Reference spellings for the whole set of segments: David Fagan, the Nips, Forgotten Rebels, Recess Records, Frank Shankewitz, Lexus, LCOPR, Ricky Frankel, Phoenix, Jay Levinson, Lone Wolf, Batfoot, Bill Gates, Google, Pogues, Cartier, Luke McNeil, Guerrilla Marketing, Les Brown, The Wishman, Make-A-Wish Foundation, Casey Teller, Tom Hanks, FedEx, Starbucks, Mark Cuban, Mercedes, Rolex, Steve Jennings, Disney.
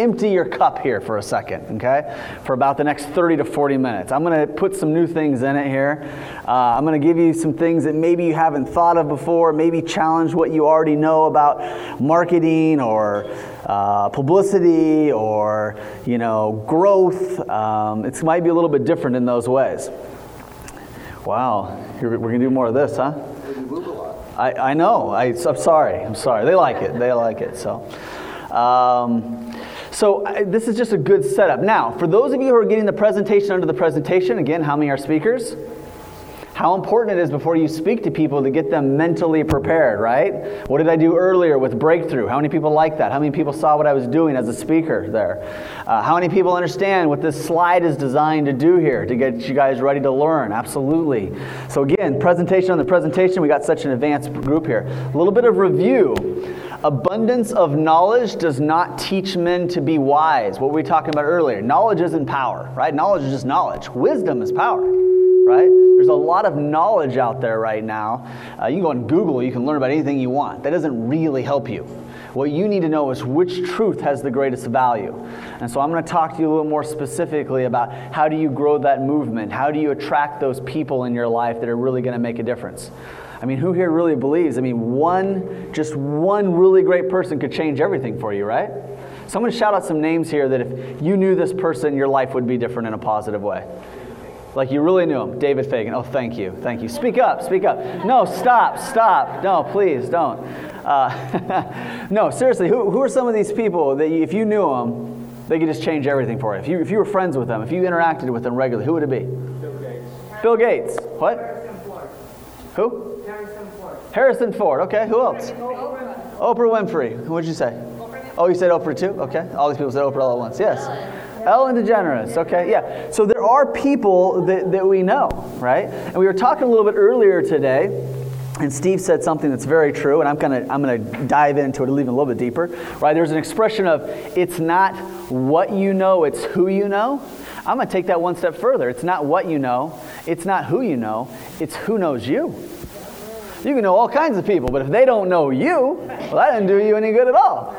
empty your cup here for a second, okay? For about the next 30 to 40 minutes. I'm going to put some new things in it here. I'm going to give you some things that maybe you haven't thought of before, maybe challenge what you already know about marketing or publicity or, you know, growth. It might be a little bit different in those ways. Wow, we're going to do more of this, huh? You move a lot. I know. I'm sorry. They like it. So this is just a good setup. Now, for those of you who are getting the presentation under the presentation, again, how many are speakers? How important it is before you speak to people to get them mentally prepared, right? What did I do earlier with breakthrough? How many people like that? How many people saw what I was doing as a speaker there? How many people understand what this slide is designed to do here to get you guys ready to learn? Absolutely. So again, presentation on the presentation. We got such an advanced group here. A little bit of review. Abundance of knowledge does not teach men to be wise. What were we talking about earlier? Knowledge isn't power, right? Knowledge is just knowledge. Wisdom is power, right? There's a lot of knowledge out there right now. You can go on Google. You can learn about anything you want. That doesn't really help you. What you need to know is which truth has the greatest value. And so I'm going to talk to you a little more specifically about how do you grow that movement? How do you attract those people in your life that are really going to make a difference? I mean, who here really believes? I mean, just one really great person could change everything for you, right? Someone shout out some names here that if you knew this person, your life would be different in a positive way. Like you really knew him. David Fagan. Oh, thank you. Speak up. No, stop. No, please don't. No, seriously, who are some of these people that if you knew them, they could just change everything for you? If you were friends with them, if you interacted with them regularly, who would it be? Bill Gates. What? Who? Harrison Ford. Okay, who else? Oprah Winfrey. What did you say? Oprah. Oh, you said Oprah too? Okay. All these people said Oprah all at once. Yes. Ellen DeGeneres. Okay, yeah. So there are people that we know, right? And we were talking a little bit earlier today, and Steve said something that's very true, and I'm gonna dive into it even a little bit deeper, right? There's an expression of it's not what you know, it's who you know. I'm gonna take that one step further. It's not what you know, it's not who you know, it's who knows you. You can know all kinds of people, but if they don't know you, well, that doesn't do you any good at all.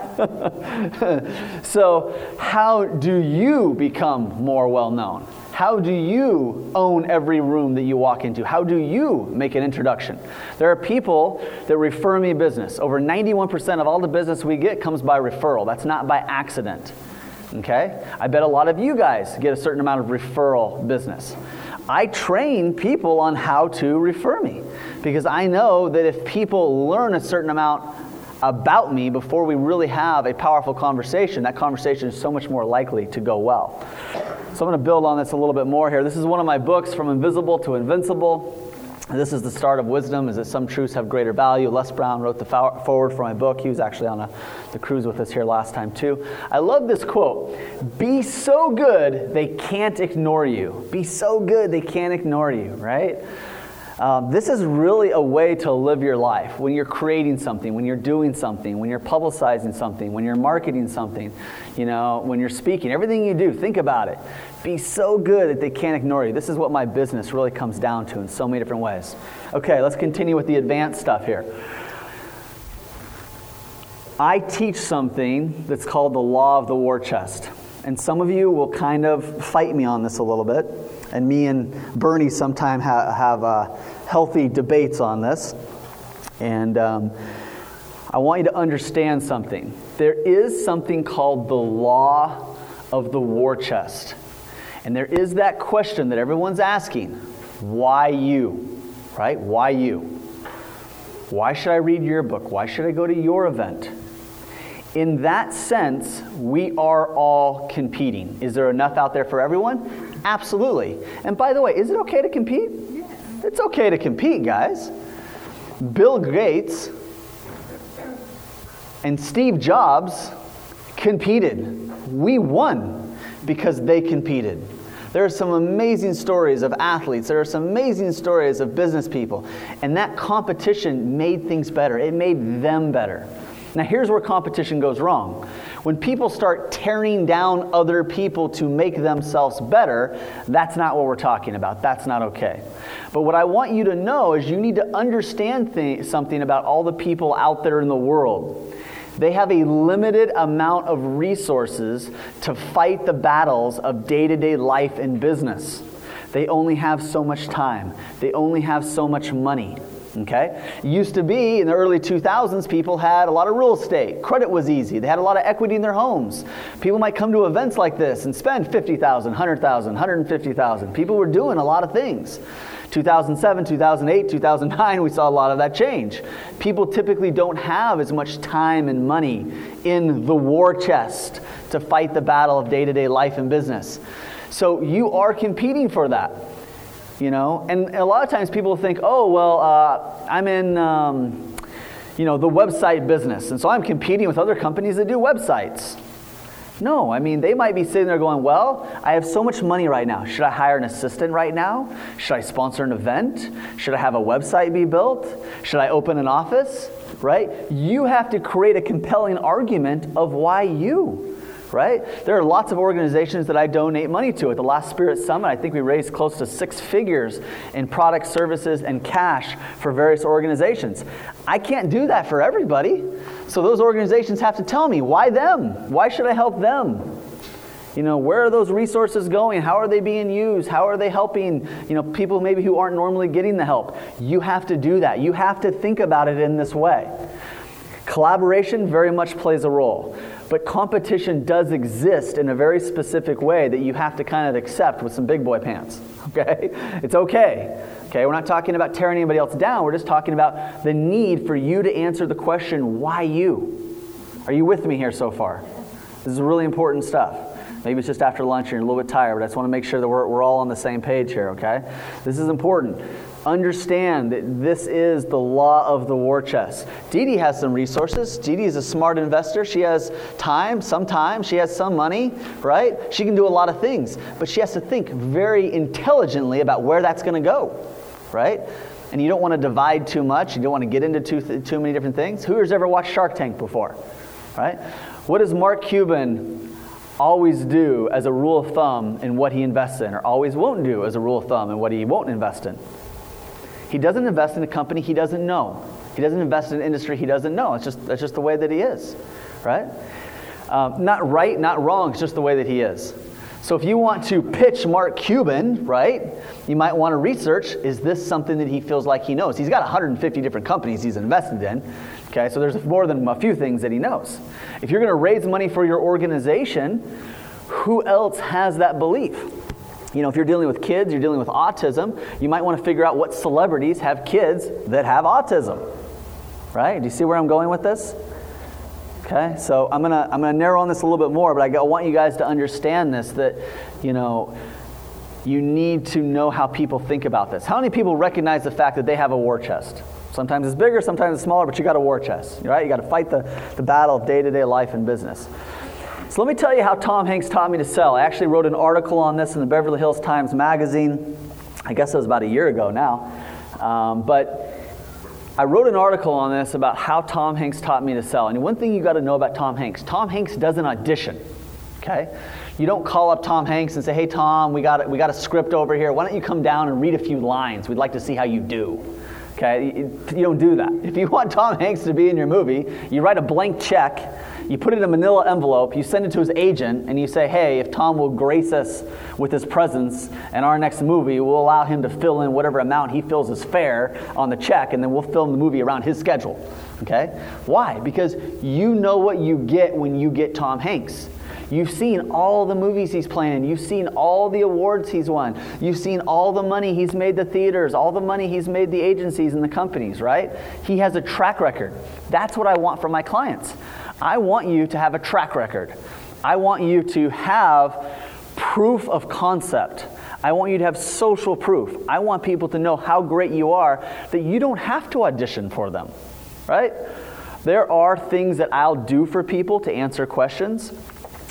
So how do you become more well-known? How do you own every room that you walk into? How do you make an introduction? There are people that refer me business. Over 91% of all the business we get comes by referral. That's not by accident, okay? I bet a lot of you guys get a certain amount of referral business. I train people on how to refer me because I know that if people learn a certain amount about me before we really have a powerful conversation, that conversation is so much more likely to go well. So I'm going to build on this a little bit more here. This is one of my books, From Invisible to Invincible. This is the start of wisdom, is that some truths have greater value. Les Brown wrote the foreword for my book. He was actually on the cruise with us here last time too. I love this quote. Be so good, they can't ignore you. Be so good, they can't ignore you, right? This is really a way to live your life. When you're creating something, when you're doing something, when you're publicizing something, when you're marketing something, you know, when you're speaking, everything you do, think about it. Be so good that they can't ignore you. This is what my business really comes down to in so many different ways. Okay, let's continue with the advanced stuff here. I teach something that's called the law of the war chest. And some of you will kind of fight me on this a little bit. And me and Bernie sometimes have healthy debates on this. And I want you to understand something. There is something called the law of the war chest. And there is that question that everyone's asking. Why you? Right? Why you? Why should I read your book? Why should I go to your event? In that sense, we are all competing. Is there enough out there for everyone? Absolutely. And by the way, is it okay to compete? Yeah. It's okay to compete, guys. Bill Gates and Steve Jobs competed. We won because they competed. There are some amazing stories of athletes. There are some amazing stories of business people. And that competition made things better. It made them better. Now here's where competition goes wrong. When people start tearing down other people to make themselves better, that's not what we're talking about. That's not okay. But what I want you to know is you need to understand something about all the people out there in the world. They have a limited amount of resources to fight the battles of day-to-day life and business. They only have so much time. They only have so much money. Okay? Used to be in the early 2000s, people had a lot of real estate. Credit was easy. They had a lot of equity in their homes. People might come to events like this and spend $50,000, $100,000, $150,000. People were doing a lot of things. 2007, 2008, 2009, we saw a lot of that change. People typically don't have as much time and money in the war chest to fight the battle of day-to-day life and business. So you are competing for that. You know, and a lot of times people think, oh, well, I'm in, the website business. And so I'm competing with other companies that do websites. No, I mean, they might be sitting there going, well, I have so much money right now. Should I hire an assistant right now? Should I sponsor an event? Should I have a website be built? Should I open an office? Right? You have to create a compelling argument of why you. Right? There are lots of organizations that I donate money to. At the last Spirit Summit, I think we raised close to 6 figures in product, services, and cash for various organizations. I can't do that for everybody. So those organizations have to tell me, why them? Why should I help them? You know, where are those resources going? How are they being used? How are they helping, people maybe who aren't normally getting the help? You have to do that. You have to think about it in this way. Collaboration very much plays a role. But competition does exist in a very specific way that you have to kind of accept with some big boy pants, okay? It's okay, okay? We're not talking about tearing anybody else down. We're just talking about the need for you to answer the question, why you? Are you with me here so far? This is really important stuff. Maybe it's just after lunch and you're a little bit tired, but I just want to make sure that we're all on the same page here, okay? This is important. Understand that this is the law of the war chest. Dee Dee has some resources. Dee Dee is a smart investor. She has time. She has some money, right? She can do a lot of things, but she has to think very intelligently about where that's going to go, right? And you don't want to divide too much. You don't want to get into too many different things. Who has ever watched Shark Tank before, right? What does Mark Cuban always do as a rule of thumb in what he invests in, or always won't do as a rule of thumb in what he won't invest in? He doesn't invest in a company he doesn't know. He doesn't invest in an industry he doesn't know. That's just the way that he is, right? Not right, not wrong. It's just the way that he is. So if you want to pitch Mark Cuban, right, you might want to research, is this something that he feels like he knows? He's got 150 different companies he's invested in, okay? So there's more than a few things that he knows. If you're going to raise money for your organization, who else has that belief? If you're dealing with kids, you're dealing with autism, you might want to figure out what celebrities have kids that have autism, right? Do you see where I'm going with this? Okay, so I'm gonna narrow on this a little bit more, but I want you guys to understand this, that, you need to know how people think about this. How many people recognize the fact that they have a war chest? Sometimes it's bigger, sometimes it's smaller, but you got a war chest, right? You got to fight the battle of day-to-day life and business. So let me tell you how Tom Hanks taught me to sell. I actually wrote an article on this in the Beverly Hills Times Magazine. I guess it was about a year ago now. But I wrote an article on this about how Tom Hanks taught me to sell. And one thing you got to know about Tom Hanks doesn't audition, okay? You don't call up Tom Hanks and say, hey, Tom, we got a script over here. Why don't you come down and read a few lines? We'd like to see how you do. Okay, you don't do that. If you want Tom Hanks to be in your movie, you write a blank check, you put it in a manila envelope, you send it to his agent, and you say, hey, if Tom will grace us with his presence in our next movie, we'll allow him to fill in whatever amount he feels is fair on the check, and then we'll film the movie around his schedule. Okay? Why? Because you know what you get when you get Tom Hanks. You've seen all the movies he's playing. You've seen all the awards he's won. You've seen all the money he's made the theaters, all the money he's made the agencies and the companies, right? He has a track record. That's what I want from my clients. I want you to have a track record. I want you to have proof of concept. I want you to have social proof. I want people to know how great you are, that you don't have to audition for them, right? There are things that I'll do for people to answer questions.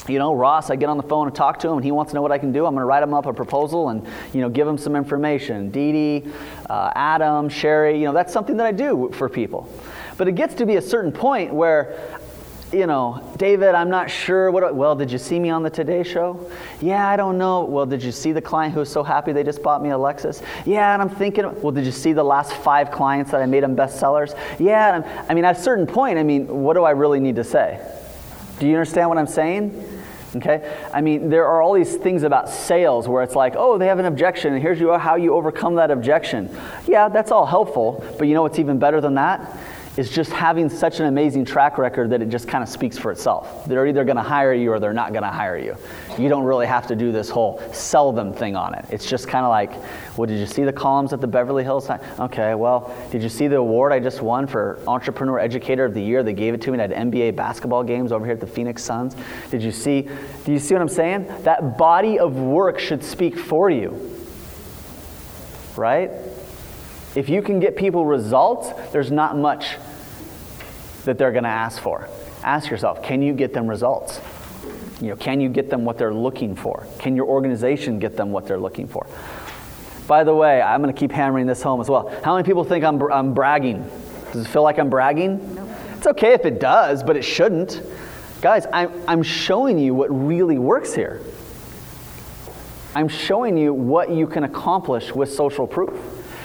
Ross, I get on the phone and talk to him, and he wants to know what I can do. I'm going to write him up a proposal and, give him some information. Dee Dee, Adam, Sherry, that's something that I do for people. But it gets to be a certain point where you know, David, I'm not sure. Well, did you see me on the Today Show? Yeah, I don't know. Well, did you see the client who was so happy they just bought me a Lexus? Yeah, and I'm thinking, well, did you see the last 5 clients that I made them bestsellers? Yeah, and at a certain point, what do I really need to say? Do you understand what I'm saying? Okay, there are all these things about sales where it's like, oh, they have an objection, and here's how you overcome that objection. Yeah, that's all helpful, but you know what's even better than that? Is just having such an amazing track record that it just kind of speaks for itself. They're either going to hire you or they're not going to hire you. You don't really have to do this whole sell them thing on it. It's just kind of like, well, did you see the columns at the Beverly Hills Times? Okay, well, did you see the award I just won for Entrepreneur Educator of the Year? They gave it to me at NBA basketball games over here at the Phoenix Suns. Do you see what I'm saying? That body of work should speak for you, right? If you can get people results, there's not much that they're going to ask for. Ask yourself, can you get them results? Can you get them what they're looking for? Can your organization get them what they're looking for? By the way, I'm going to keep hammering this home as well. How many people think I'm bragging? Does it feel like I'm bragging? No. It's okay if it does, but it shouldn't. Guys, I'm showing you what really works here. I'm showing you what you can accomplish with social proof.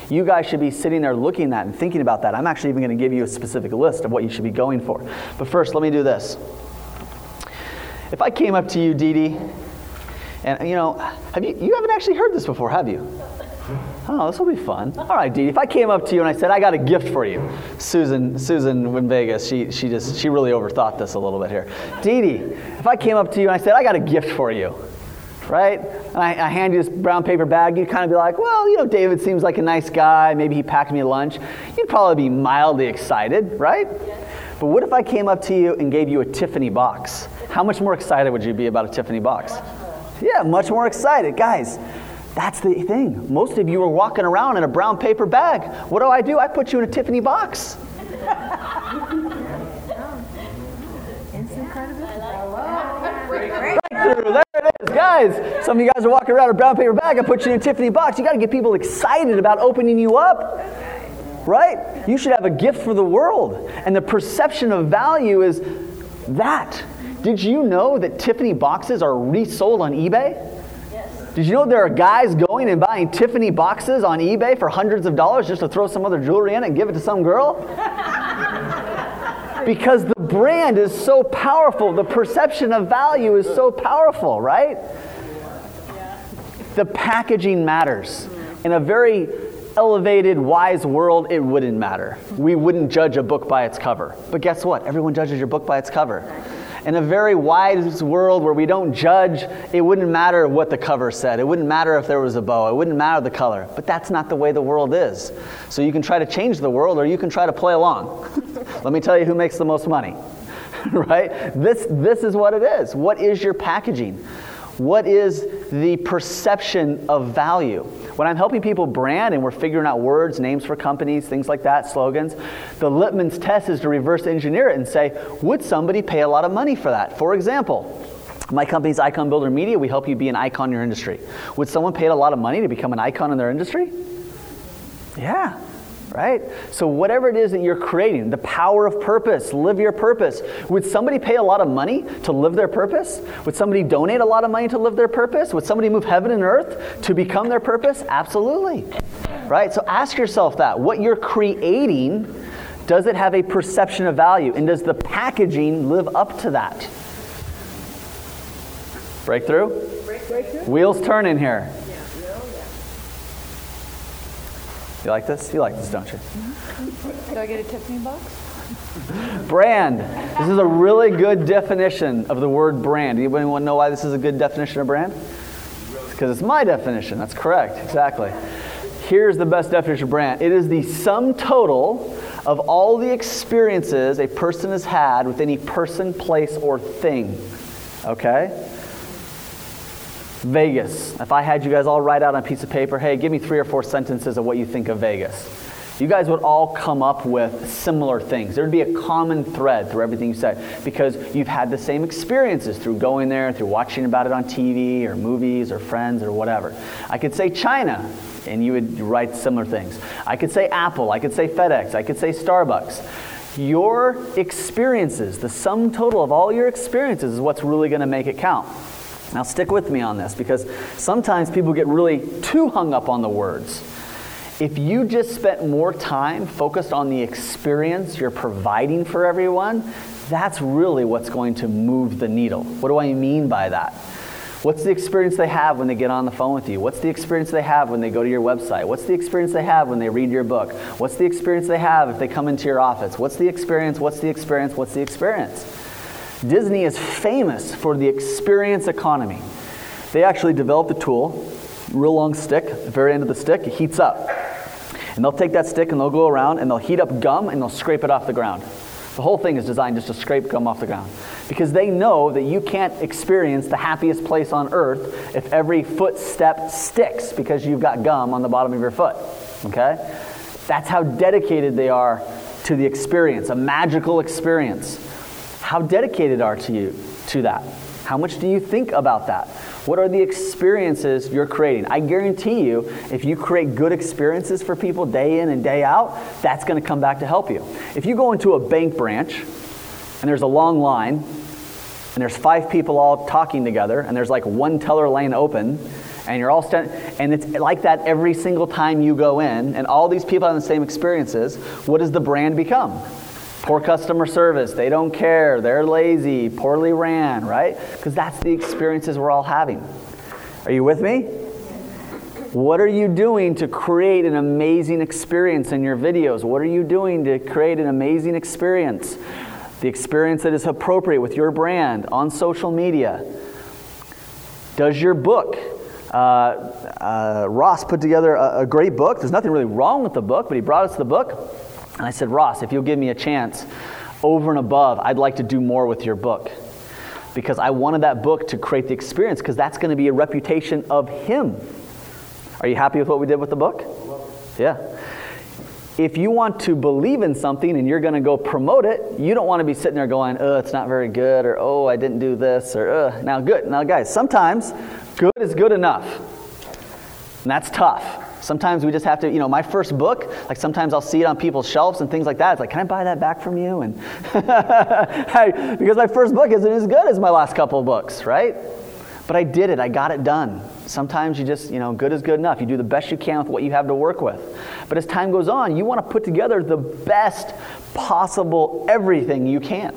You guys should be sitting there looking at and thinking about that. I'm actually even going to give you a specific list of what you should be going for. But first, let me do this. If I came up to you, Dee Dee, and you haven't actually heard this before, have you? Oh, this will be fun. All right, Dee Dee, if I came up to you and I said, I got a gift for you. Susan in Vegas, she really overthought this a little bit here. Dee Dee, if I came up to you and I said, I got a gift for you, right? And I hand you this brown paper bag, you'd kind of be like, well, David seems like a nice guy. Maybe he packed me lunch. You'd probably be mildly excited, right? Yes. But what if I came up to you and gave you a Tiffany box? How much more excited would you be about a Tiffany box? Yeah, much more excited. Guys, that's the thing. Most of you are walking around in a brown paper bag. What do? I put you in a Tiffany box. There it is, guys. Some of you guys are walking around a brown paper bag. I put you in a Tiffany box. You got to get people excited about opening you up, right? You should have a gift for the world. And the perception of value is that. Did you know that Tiffany boxes are resold on eBay? Yes. Did you know there are guys going and buying Tiffany boxes on eBay for hundreds of dollars just to throw some other jewelry in it and give it to some girl? Because the brand is so powerful. The perception of value is so powerful, right? Yeah. The packaging matters. In a very elevated, wise world, it wouldn't matter. We wouldn't judge a book by its cover. But guess what? Everyone judges your book by its cover. In a very wise world where we don't judge, it wouldn't matter what the cover said. It wouldn't matter if there was a bow. It wouldn't matter the color. But that's not the way the world is. So you can try to change the world or you can try to play along. Let me tell you who makes the most money, right? This is what it is. What is your packaging? What is the perception of value? When I'm helping people brand and we're figuring out words, names for companies, things like that, slogans, the Lippmann's test is to reverse engineer it and say, would somebody pay a lot of money for that? For example, my company's Icon Builder Media, we help you be an icon in your industry. Would someone pay a lot of money to become an icon in their industry? Yeah. Right? So whatever it is that you're creating, the power of purpose, live your purpose. Would somebody pay a lot of money to live their purpose? Would somebody donate a lot of money to live their purpose? Would somebody move heaven and earth to become their purpose? Absolutely. Right? So ask yourself that. What you're creating, does it have a perception of value? And does the packaging live up to that? Breakthrough? Breakthrough. Wheels turn in here. You like this? You like this, don't you? Do I get a Tiffany box? Brand. This is a really good definition of the word brand. Anybody want to know why this is a good definition of brand? Because it's my definition. That's correct. Exactly. Here's the best definition of brand. It is the sum total of all the experiences a person has had with any person, place, or thing. Okay? Vegas. If I had you guys all write out on a piece of paper, hey, give me 3 or 4 sentences of what you think of Vegas. You guys would all come up with similar things. There would be a common thread through everything you said because you've had the same experiences through going there, through watching about it on TV or movies or friends or whatever. I could say China, and you would write similar things. I could say Apple. I could say FedEx. I could say Starbucks. Your experiences, the sum total of all your experiences is what's really going to make it count. Now stick with me on this, because sometimes people get really too hung up on the words. If you just spent more time focused on the experience you're providing for everyone, that's really what's going to move the needle. What do I mean by that? What's the experience they have when they get on the phone with you? What's the experience they have when they go to your website? What's the experience they have when they read your book? What's the experience they have if they come into your office? What's the experience? What's the experience? What's the experience? Disney is famous for the experience economy. They actually developed a tool, real long stick, at the very end of the stick, it heats up. And they'll take that stick and they'll go around and they'll heat up gum and they'll scrape it off the ground. The whole thing is designed just to scrape gum off the ground. Because they know that you can't experience the happiest place on earth if every footstep sticks because you've got gum on the bottom of your foot, okay? That's how dedicated they are to the experience, a magical experience. How dedicated are to that? How much do you think about that? What are the experiences you're creating? I guarantee you, if you create good experiences for people day in and day out, that's going to come back to help you. If you go into a bank branch and there's a long line and there's five people all talking together and there's like one teller lane open and you're all standing, and it's like that every single time you go in and all these people have the same experiences, what does the brand become? Poor customer service, they don't care, they're lazy, poorly ran, right? Because that's the experiences we're all having. Are you with me? What are you doing to create an amazing experience in your videos? What are you doing to create an amazing experience? The experience that is appropriate with your brand on social media. Does your book? Ross put together a great book. There's nothing really wrong with the book, but he brought us the book. And I said, Ross, if you'll give me a chance over and above, I'd like to do more with your book. Because I wanted that book to create the experience, because that's going to be a reputation of him. Are you happy with what we did with the book? Yeah. If you want to believe in something and you're going to go promote it, you don't want to be sitting there going, oh, it's not very good, or oh, I didn't do this, or oh. Now, good. Now, guys, sometimes good is good enough. And that's tough. Sometimes we just have to, you know, my first book, like sometimes I'll see it on people's shelves and things like that. It's like, can I buy that back from you? And because my first book isn't as good as my last couple of books, right? But I did it. I got it done. Sometimes you just, you know, good is good enough. You do the best you can with what you have to work with. But as time goes on, you want to put together the best possible everything you can.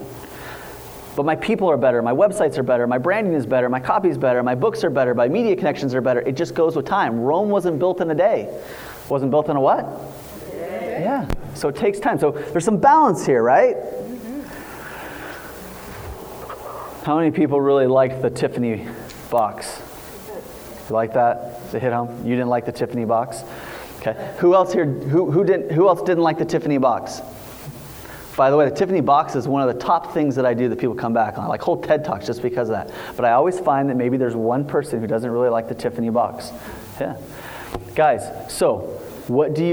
But my people are better, my websites are better, my branding is better, my copy is better, my books are better, my media connections are better. It just goes with time. Rome wasn't built in a day. Wasn't built in a what? Yeah. So it takes time. So there's some balance here, right? Mm-hmm. How many people really liked the Tiffany box? You like that? Does it hit home? You didn't like the Tiffany box? Okay. Who else here, who else didn't like the Tiffany box? By the way, the Tiffany box is one of the top things that I do that people come back on, like whole TED Talks just because of that. But I always find that maybe there's one person who doesn't really like the Tiffany box. Yeah. Guys, so what do?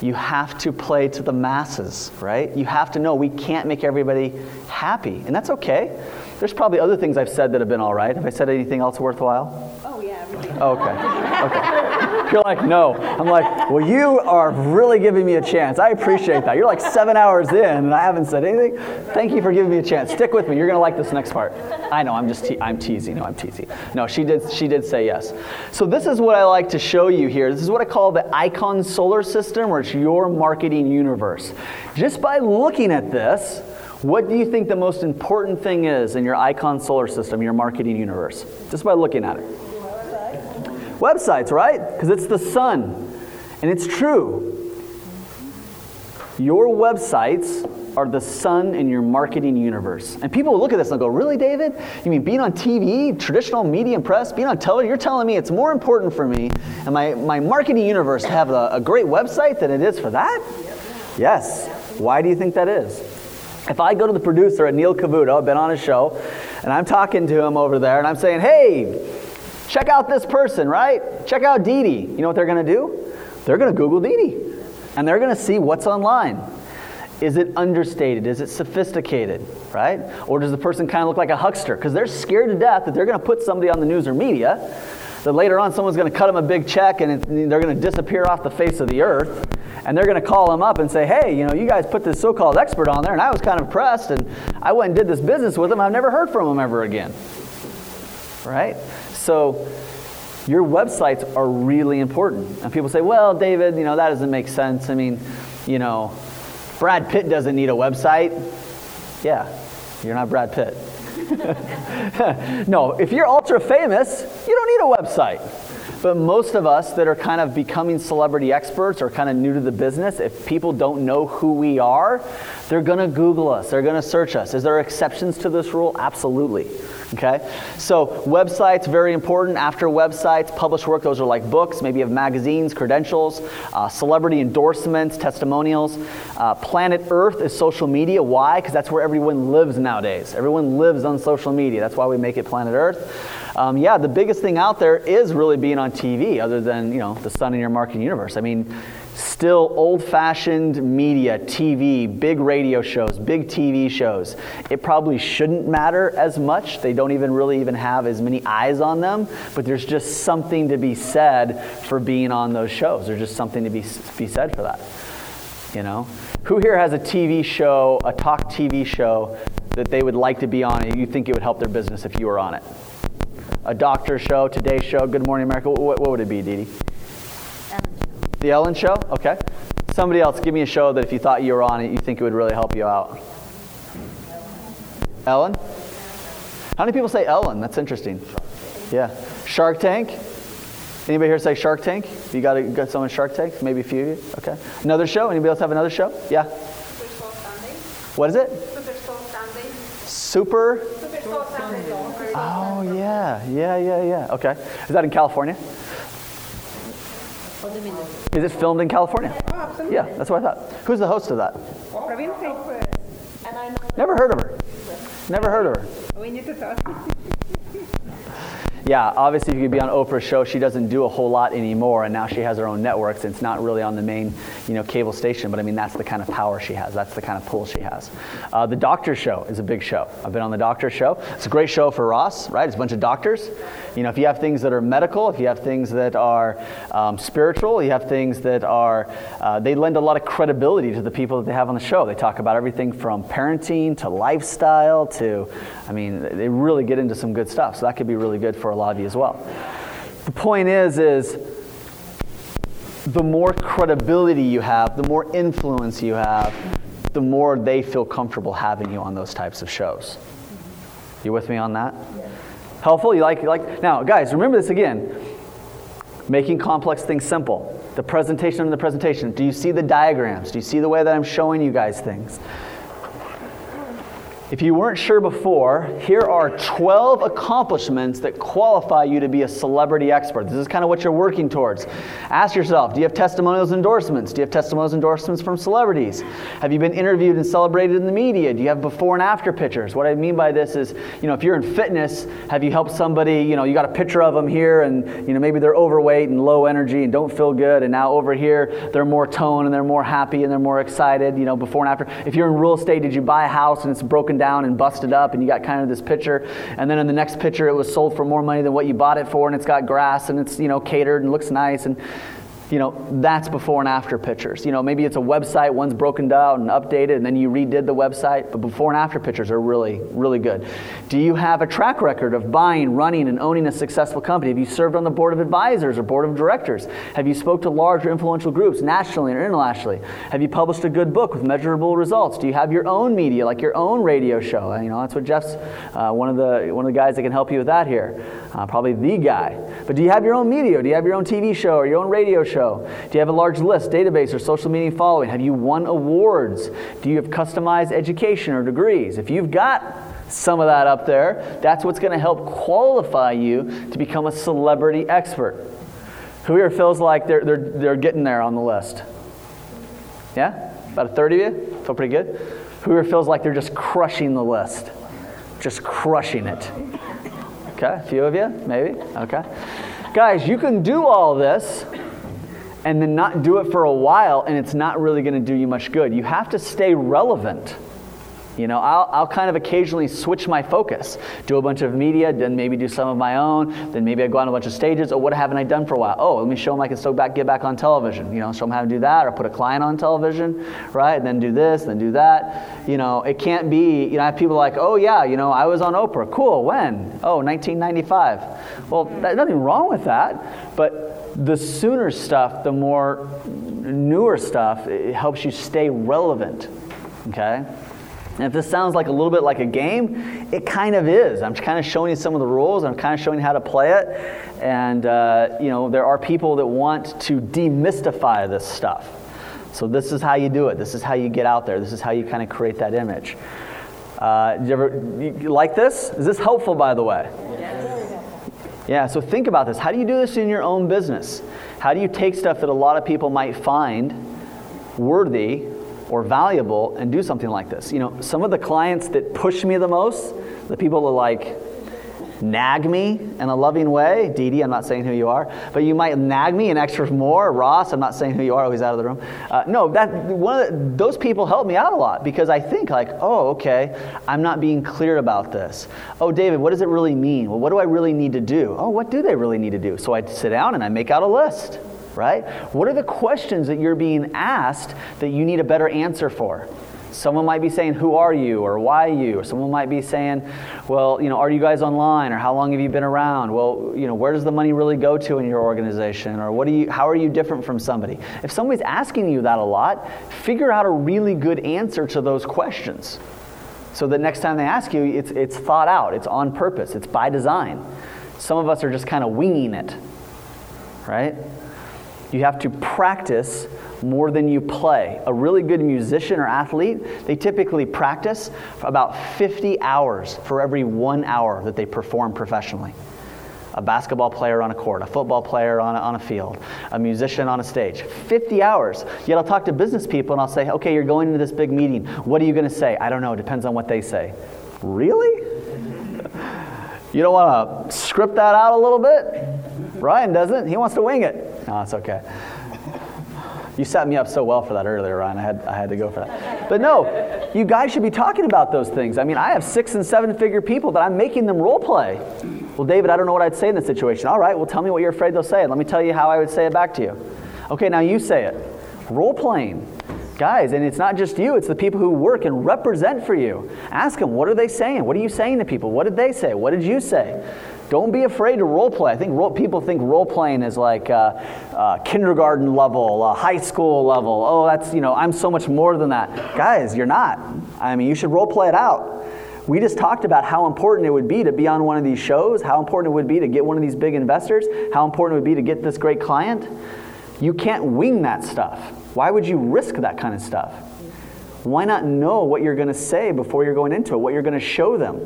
You have to play to the masses, right? You have to know we can't make everybody happy, and that's okay. There's probably other things I've said that have been all right. Have I said anything else worthwhile? Oh, yeah. Okay. You're like, no. I'm like, well, you are really giving me a chance. I appreciate that. You're like 7 hours in and I haven't said anything. Thank you for giving me a chance. Stick with me. You're going to like this next part. I know, I'm teasing. No, I'm teasing. No, she did say yes. So this is what I like to show you here. This is what I call the Icon Solar System, or it's your marketing universe. Just by looking at this, what do you think the most important thing is in your Icon Solar System, your marketing universe? Just by looking at it. Websites, right? Because it's the sun. And it's true. Your websites are the sun in your marketing universe. And people will look at this and they'll go, really, David? You mean being on TV, traditional media and press, being on television? You're telling me it's more important for me and my marketing universe to have a great website than it is for that? Yes. Why do you think that is? If I go to the producer at Neil Cavuto, I've been on his show, and I'm talking to him over there and I'm saying, hey, check out this person, right? Check out Dee Dee. You know what they're going to do? They're going to Google Dee Dee. And they're going to see what's online. Is it understated? Is it sophisticated, right? Or does the person kind of look like a huckster? Because they're scared to death that they're going to put somebody on the news or media that later on someone's going to cut them a big check and they're going to disappear off the face of the earth. And they're going to call them up and say, hey, you know, you guys put this so-called expert on there and I was kind of impressed and I went and did this business with him. I've never heard from him ever again. Right? So your websites are really important. And people say, well, David, you know, that doesn't make sense. I mean, you know, Brad Pitt doesn't need a website. Yeah, you're not Brad Pitt. No, if you're ultra famous, you don't need a website. But most of us that are kind of becoming celebrity experts or kind of new to the business, if people don't know who we are, they're going to Google us. They're going to search us. Is there exceptions to this rule? Absolutely. Okay, so websites, very important. After websites, published work, those are like books. Maybe you have magazines, credentials, celebrity endorsements, testimonials. Planet Earth is social media. Why? Because that's where everyone lives nowadays. Everyone lives on social media. That's why we make it Planet Earth. Yeah, the biggest thing out there is really being on TV, other than, you know, the sun in your marketing universe. I mean, still old-fashioned media, TV, big radio shows, big TV shows. It probably shouldn't matter as much. They don't even really even have as many eyes on them, but there's just something to be said for being on those shows. There's just something to be said for that, you know? Who here has a TV show, a talk TV show that they would like to be on and you think it would help their business if you were on it? A doctor show, Today Show, Good Morning America, what would it be, Dee Dee? The Ellen Show? Okay. Somebody else, give me a show that if you thought you were on it, you think it would really help you out. Ellen? How many people say Ellen? That's interesting. Yeah. Shark Tank? Anybody here say Shark Tank? You got someone Shark Tank? Maybe a few of you? Okay. Another show? Anybody else have another show? Yeah. Super Soul Sunday. What is it? Super Soul Sunday. Super Soul Sunday. Oh, yeah. Yeah. Okay. Is that in California? Is it filmed in California? Oh, absolutely. Yeah, that's what I thought. Who's the host of that? Praveen Shankewitz. Never heard of her. We need to talk. Yeah, obviously if you could be on Oprah's show, she doesn't do a whole lot anymore, and now she has her own networks, and it's not really on the main, you know, cable station, but I mean, that's the kind of power she has. That's the kind of pull she has. The Doctor Show is a big show. I've been on the Doctor Show. It's a great show for Ross, right? It's a bunch of doctors. You know, if you have things that are medical, if you have things that are spiritual, you have things that are, they lend a lot of credibility to the people that they have on the show. They talk about everything from parenting to lifestyle to, I mean, they really get into some good stuff, so that could be really good for a lot of you as well. The point is the more credibility you have, the more influence you have, the more they feel comfortable having you on those types of shows. You with me on that? Yeah. Helpful? You like? Now, guys, remember this again. Making complex things simple. The presentation under the presentation. Do you see the diagrams? Do you see the way that I'm showing you guys things? If you weren't sure before, here are 12 accomplishments that qualify you to be a celebrity expert. This is kind of what you're working towards. Ask yourself, do you have testimonials, endorsements? Do you have testimonials, endorsements from celebrities? Have you been interviewed and celebrated in the media? Do you have before and after pictures? What I mean by this is, you know, if you're in fitness, have you helped somebody, you know, you got a picture of them here and, you know, maybe they're overweight and low energy and don't feel good, and now over here they're more toned and they're more happy and they're more excited, you know, before and after. If you're in real estate, did you buy a house and it's broken down and busted up and you got kind of this picture, and then in the next picture it was sold for more money than what you bought it for, and it's got grass and it's, you know, catered and looks nice, and, you know, that's before and after pictures. You know, maybe it's a website, one's broken down and updated, and then you redid the website, but before and after pictures are really, really good. Do you have a track record of buying, running, and owning a successful company? Have you served on the board of advisors or board of directors? Have you spoke to large or influential groups nationally or internationally? Have you published a good book with measurable results? Do you have your own media, like your own radio show? You know, that's what Jeff's, one of the guys that can help you with that here. Probably the guy. But do you have your own media? Do you have your own TV show or your own radio show? Do you have a large list, database, or social media following? Have you won awards? Do you have customized education or degrees? If you've got some of that up there, that's what's going to help qualify you to become a celebrity expert. Who here feels like they're getting there on the list? Yeah? About a third of you? Feel pretty good? Who here feels like they're just crushing the list? Just crushing it. Okay, a few of you, maybe? Okay. Guys, you can do all this and then not do it for a while, and it's not really going to do you much good. You have to stay relevant. You know, I'll kind of occasionally switch my focus, do a bunch of media, then maybe do some of my own, then maybe I go on a bunch of stages, or what haven't I done for a while? Oh, let me show them I can still get back on television, you know, show them how to do that, or put a client on television, right, and then do this, then do that. You know, it can't be, you know, I have people like, oh yeah, you know, I was on Oprah, cool, when? Oh, 1995. Well, nothing wrong with that, but the sooner stuff, the more newer stuff, it helps you stay relevant, okay? And if this sounds like a little bit like a game, it kind of is. I'm kind of showing you some of the rules. I'm kind of showing you how to play it. And, you know, there are people that want to demystify this stuff. So this is how you do it. This is how you get out there. This is how you kind of create that image. You like this? Is this helpful, by the way? Yeah, so think about this. How do you do this in your own business? How do you take stuff that a lot of people might find worthy or valuable and do something like this? You know, some of the clients that push me the most, the people that like nag me in a loving way, Dee Dee, I'm not saying who you are, but you might nag me an extra more, Ross, I'm not saying who you are, oh, he's out of the room. Those people help me out a lot because I think like, oh, okay, I'm not being clear about this. Oh, David, what does it really mean? Well, what do I really need to do? Oh, what do they really need to do? So I sit down and I make out a list, right? What are the questions that you're being asked that you need a better answer for? Someone might be saying, who are you, or why you? Or someone might be saying, well, you know, are you guys online, or how long have you been around? Well, you know, where does the money really go to in your organization? Or how are you different from somebody? If somebody's asking you that a lot, figure out a really good answer to those questions. So that next time they ask you, it's thought out, it's on purpose, it's by design. Some of us are just kind of winging it, right? You have to practice more than you play. A really good musician or athlete, they typically practice for about 50 hours for every 1 hour that they perform professionally. A basketball player on a court, a football player on a field, a musician on a stage, 50 hours. Yet I'll talk to business people and I'll say, okay, you're going into this big meeting. What are you gonna say? I don't know, it depends on what they say. Really? You don't wanna script that out a little bit? Ryan doesn't, he wants to wing it. No, it's okay. You set me up so well for that earlier, Ryan. I had to go for that. But no, you guys should be talking about those things. I mean, I have 6- and 7-figure people that I'm making them role play. Well, David, I don't know what I'd say in this situation. All right, well, tell me what you're afraid they'll say, and let me tell you how I would say it back to you. Okay, now you say it. Role playing. Guys, and it's not just you, it's the people who work and represent for you. Ask them, what are they saying? What are you saying to people? What did they say? What did you say? Don't be afraid to role play. I think people think role playing is like kindergarten level, high school level. Oh, that's, you know, I'm so much more than that. Guys, you're not. I mean, you should role play it out. We just talked about how important it would be to be on one of these shows, how important it would be to get one of these big investors, how important it would be to get this great client. You can't wing that stuff. Why would you risk that kind of stuff? Why not know what you're going to say before you're going into it, what you're going to show them?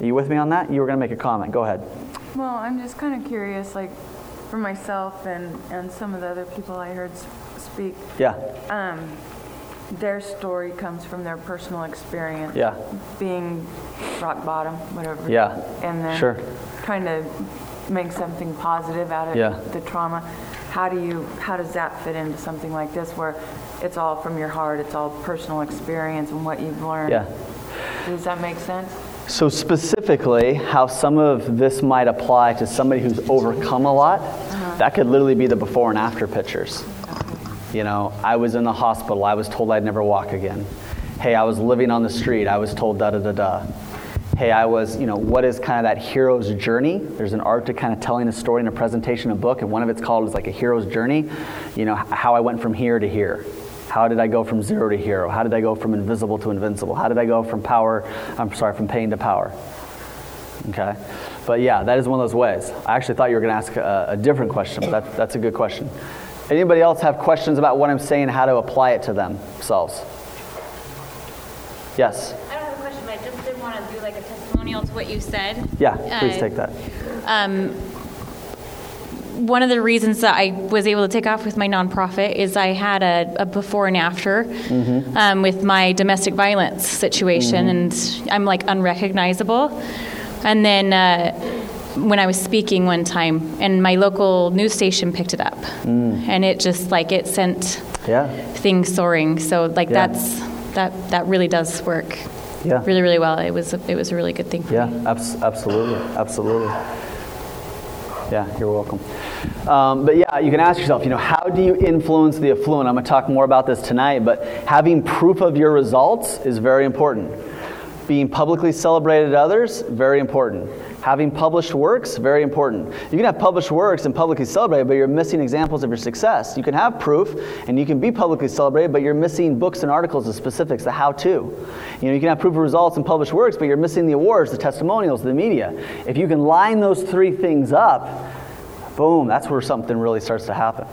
Are you with me on that? You were going to make a comment. Go ahead. Well, I'm just kind of curious, like, for myself and some of the other people I heard speak. Yeah. Their story comes from their personal experience. Yeah. Being rock bottom, whatever. Yeah. And then sure. Trying to make something positive out of the trauma. How does that fit into something like this where it's all from your heart, it's all personal experience and what you've learned? Yeah. Does that make sense? So specifically, how some of this might apply to somebody who's overcome a lot, that could literally be the before and after pictures. You know, I was in the hospital. I was told I'd never walk again. Hey, I was living on the street. I was told da-da-da-da. Hey, I was, you know, what is kind of that hero's journey? There's an art to kind of telling a story in a presentation, a book, and one of it's called is like a hero's journey. You know, how I went from here to here. How did I go from zero to hero? How did I go from invisible to invincible? How did I go from pain to power? Okay. But yeah, that is one of those ways. I actually thought you were going to ask a different question, but that's a good question. Anybody else have questions about what I'm saying, how to apply it to themselves? Yes? I don't have a question, but I just did want to do like a testimonial to what you said. Yeah, please take that. One of the reasons that I was able to take off with my nonprofit is I had a before and after with my domestic violence situation, and I'm like unrecognizable. And then when I was speaking one time, and my local news station picked it up, and it just like it sent things soaring. So like that's that really does work. Yeah. Really, really well. It was a really good thing for me. Yeah, absolutely. Yeah, you're welcome. But yeah, you can ask yourself, how do you influence the affluent? I'm going to talk more about this tonight, but having proof of your results is very important. Being publicly celebrated at others, very important. Having published works, very important. You can have published works and publicly celebrated, but you're missing examples of your success. You can have proof, and you can be publicly celebrated, but you're missing books and articles, the specifics, the how-to. You can have proof of results and published works, but you're missing the awards, the testimonials, the media. If you can line those three things up, boom, that's where something really starts to happen.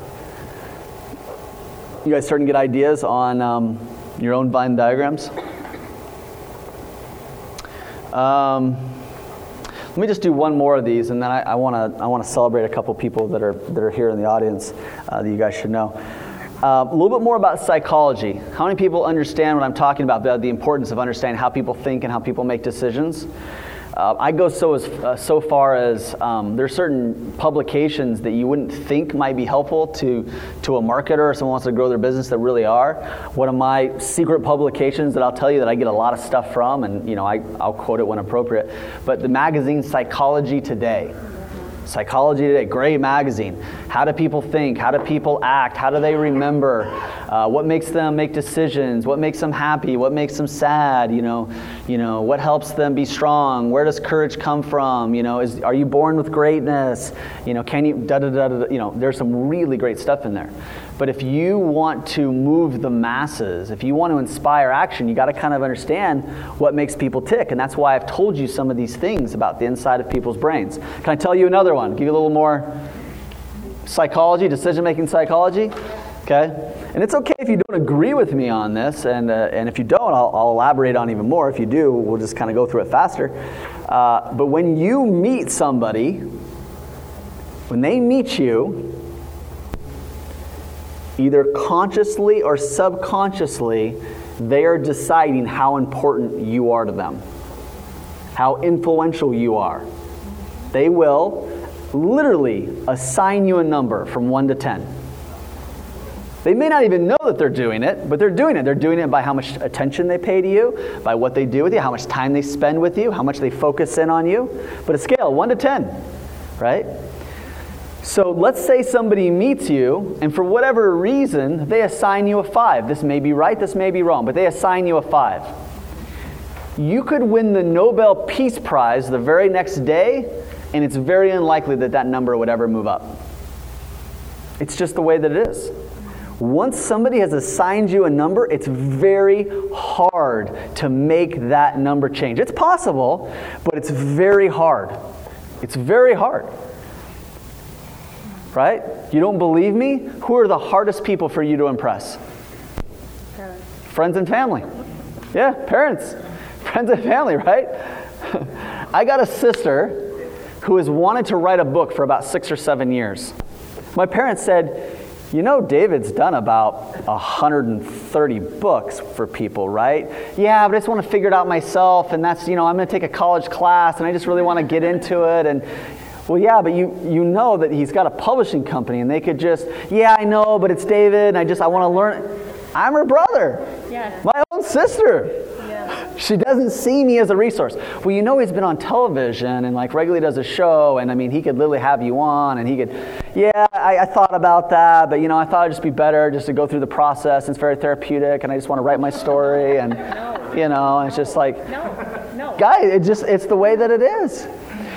You guys starting to get ideas on your own Venn diagrams? Let me just do one more of these, and then I want to celebrate a couple people that are here in the audience that you guys should know. A little bit more about psychology. How many people understand what I'm talking about? The importance of understanding how people think and how people make decisions. I go so far as there's certain publications that you wouldn't think might be helpful to a marketer or someone who wants to grow their business that really are. One of my secret publications that I'll tell you that I get a lot of stuff from, and I'll quote it when appropriate, but the magazine Psychology Today. Psychology Today, great magazine. How do people think? How do people act? How do they remember? What makes them make decisions? What makes them happy? What makes them sad? What helps them be strong? Where does courage come from? Are you born with greatness? Can you there's some really great stuff in there. But if you want to move the masses, if you want to inspire action, you got to kind of understand what makes people tick. And that's why I've told you some of these things about the inside of people's brains. Can I tell you another one? Give you a little more psychology, decision-making psychology. Okay? And it's okay if you don't agree with me on this. And if you don't, I'll elaborate on even more. If you do, we'll just kind of go through it faster. But when you meet somebody, when they meet you, either consciously or subconsciously, they are deciding how important you are to them, how influential you are. They will literally assign you a number from 1 to 10. They may not even know that they're doing it, but they're doing it. They're doing it by how much attention they pay to you, by what they do with you, how much time they spend with you, how much they focus in on you. But a scale, 1 to 10, right? So let's say somebody meets you, and for whatever reason, they assign you a 5. This may be right, this may be wrong, but they assign you a 5. You could win the Nobel Peace Prize the very next day, and it's very unlikely that number would ever move up. It's just the way that it is. Once somebody has assigned you a number, it's very hard to make that number change. It's possible, but it's very hard. It's very hard. Right? You don't believe me? Who are the hardest people for you to impress? Parents. Friends and family. Yeah, parents. Friends and family, right? I got a sister who has wanted to write a book for about 6 or 7 years. My parents said, David's done about 130 books for people, right? Yeah, but I just want to figure it out myself, and that's, I'm going to take a college class, and I just really want to get into it, and... Well, yeah, but you know that he's got a publishing company, and they could just, yeah, I know, but it's David, and I want to learn. I'm her brother. Yeah. My own sister. Yeah. She doesn't see me as a resource. Well, he's been on television and regularly does a show, and he could literally have you on, and he could, yeah, I thought about that, but I thought it'd just be better just to go through the process. It's very therapeutic, and I just want to write my story, and it's just like, no, guys, it's the way that it is.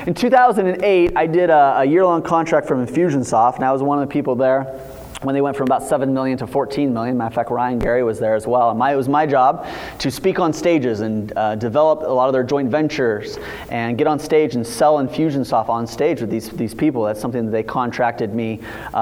In 2008, I did a year-long contract from Infusionsoft, and I was one of the people there when they went from about 7 million to 14 million. Matter of fact, Ryan Gary was there as well. And it was my job to speak on stages and develop a lot of their joint ventures and get on stage and sell Infusionsoft on stage with these people. That's something that they contracted me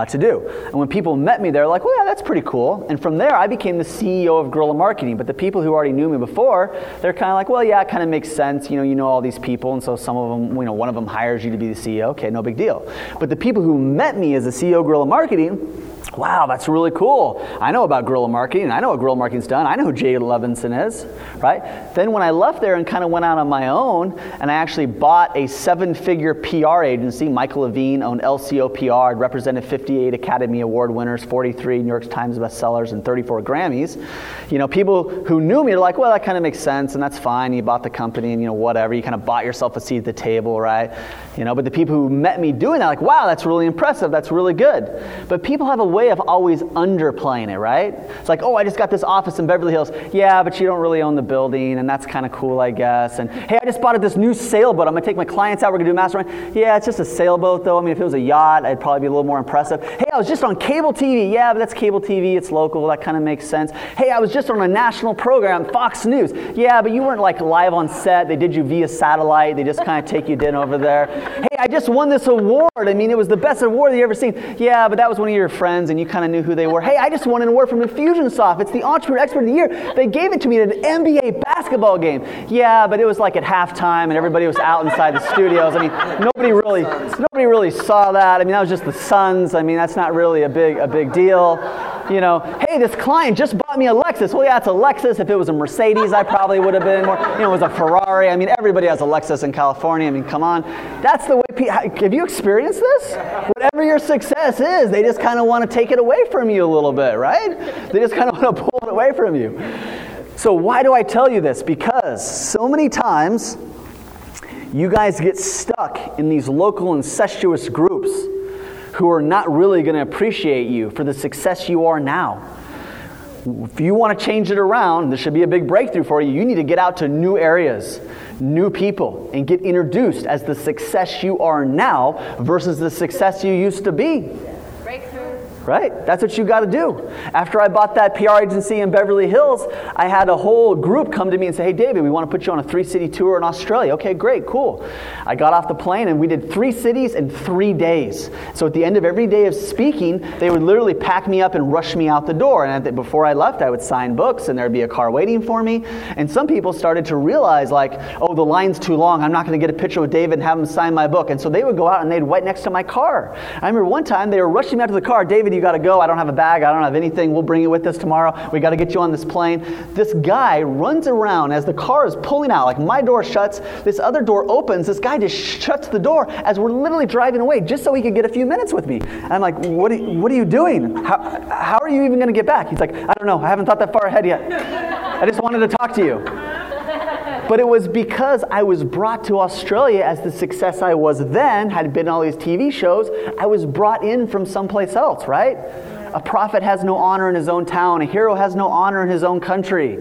to do. And when people met me, they're like, well, yeah, that's pretty cool. And from there, I became the CEO of Guerrilla Marketing. But the people who already knew me before, they're kind of like, well, yeah, it kind of makes sense. You know all these people. And so some of them, one of them hires you to be the CEO. Okay, no big deal. But the people who met me as the CEO of Guerrilla Marketing, Wow, that's really cool. I know about guerrilla marketing. I know what guerrilla marketing's done. I know who Jay Levinson is, right? Then when I left there and kind of went out on my own, and I actually bought a 7-figure PR agency. Michael Levine owned LCOPR, represented 58 Academy Award winners, 43 New York Times bestsellers, and 34 Grammys. You know, people who knew me are like, well, that kind of makes sense, and that's fine. You bought the company, and you know, whatever. You kind of bought yourself a seat at the table, right? You know, but the people who met me doing that, like, wow, that's really impressive. That's really good. But people have a way of always underplaying it, right? It's like, oh, I just got this office in Beverly Hills. Yeah, but you don't really own the building, and that's kind of cool, I guess. And hey, I just bought this new sailboat. I'm going to take my clients out. We're going to do a mastermind. Yeah, it's just a sailboat, though. I mean, if it was a yacht, I'd probably be a little more impressive. Hey, I was just on cable TV. Yeah, but that's cable TV. It's local. That kind of makes sense. Hey, I was just on a national program, Fox News. Yeah, but you weren't like live on set. They did you via satellite. They just kind of take you in over there. Hey, I just won this award. I mean, it was the best award that you ever seen. Yeah, but that was one of your friends, and you kind of knew who they were. Hey, I just won an award from Infusionsoft. It's the Entrepreneur Expert of the Year. They gave it to me at an NBA basketball game. Yeah, but it was like at halftime, and everybody was out inside the studios. I mean, nobody really saw that. I mean, that was just the Suns. I mean, that's not really a big deal. You know, hey, this client just bought me a Lexus. Well, yeah, it's a Lexus. If it was a Mercedes, I probably would have been more. You know, it was a Ferrari. I mean, everybody has a Lexus in California. I mean, come on. That's the way people, have you experienced this? Whatever your success is, they just kind of want to take it away from you a little bit, right? They just kind of want to pull it away from you. So why do I tell you this? Because so many times you guys get stuck in these local incestuous groups who are not really going to appreciate you for the success you are now. If you want to change it around, this should be a big breakthrough for you. You need to get out to new areas, new people, and get introduced as the success you are now versus the success you used to be. Breakthrough. Right? That's what you got to do. After I bought that PR agency in Beverly Hills, I had a whole group come to me and say, hey, David, we want to put you on a 3-city tour in Australia. Okay, great, cool. I got off the plane and we did 3 cities in 3 days. So at the end of every day of speaking, they would literally pack me up and rush me out the door. And before I left, I would sign books and there'd be a car waiting for me. And some people started to realize like, oh, the line's too long. I'm not going to get a picture with David and have him sign my book. And so they would go out and they'd wait next to my car. I remember one time they were rushing me out to the car. David, you got to go. I don't have a bag. I don't have anything. We'll bring you with us tomorrow. We got to get you on this plane. This guy runs around as the car is pulling out. Like my door shuts, this other door opens. This guy just shuts the door as we're literally driving away just so he could get a few minutes with me. And I'm like, what are you doing? How are you even going to get back? He's like, I don't know. I haven't thought that far ahead yet. I just wanted to talk to you. But it was because I was brought to Australia as the success I was then, had been on all these TV shows, I was brought in from someplace else, right? A prophet has no honor in his own town. A hero has no honor in his own country.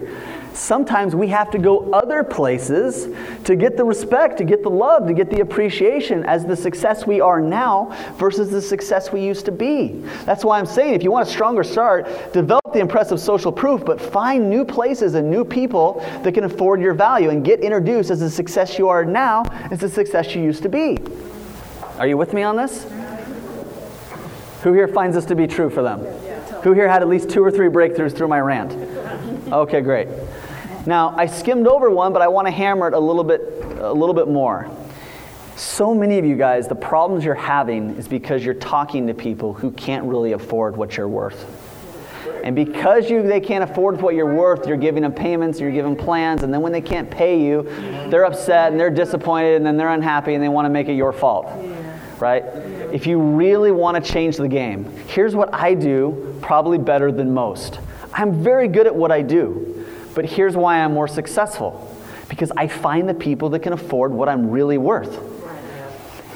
Sometimes we have to go other places to get the respect, to get the love, to get the appreciation as the success we are now versus the success we used to be. That's why I'm saying if you want a stronger start, develop the impressive social proof, but find new places and new people that can afford your value and get introduced as the success you are now as the success you used to be. Are you with me on this? Who here finds this to be true for them? Yeah. Who here had at least 2 or 3 breakthroughs through my rant? Okay, great. Now, I skimmed over one, but I want to hammer it a little bit more. So many of you guys, the problems you're having is because you're talking to people who can't really afford what you're worth. And because they can't afford what you're worth, you're giving them payments, you're giving plans, and then when they can't pay you, they're upset and they're disappointed and then they're unhappy and they want to make it your fault. Right? If you really want to change the game, here's what I do probably better than most. I'm very good at what I do, but here's why I'm more successful. Because I find the people that can afford what I'm really worth.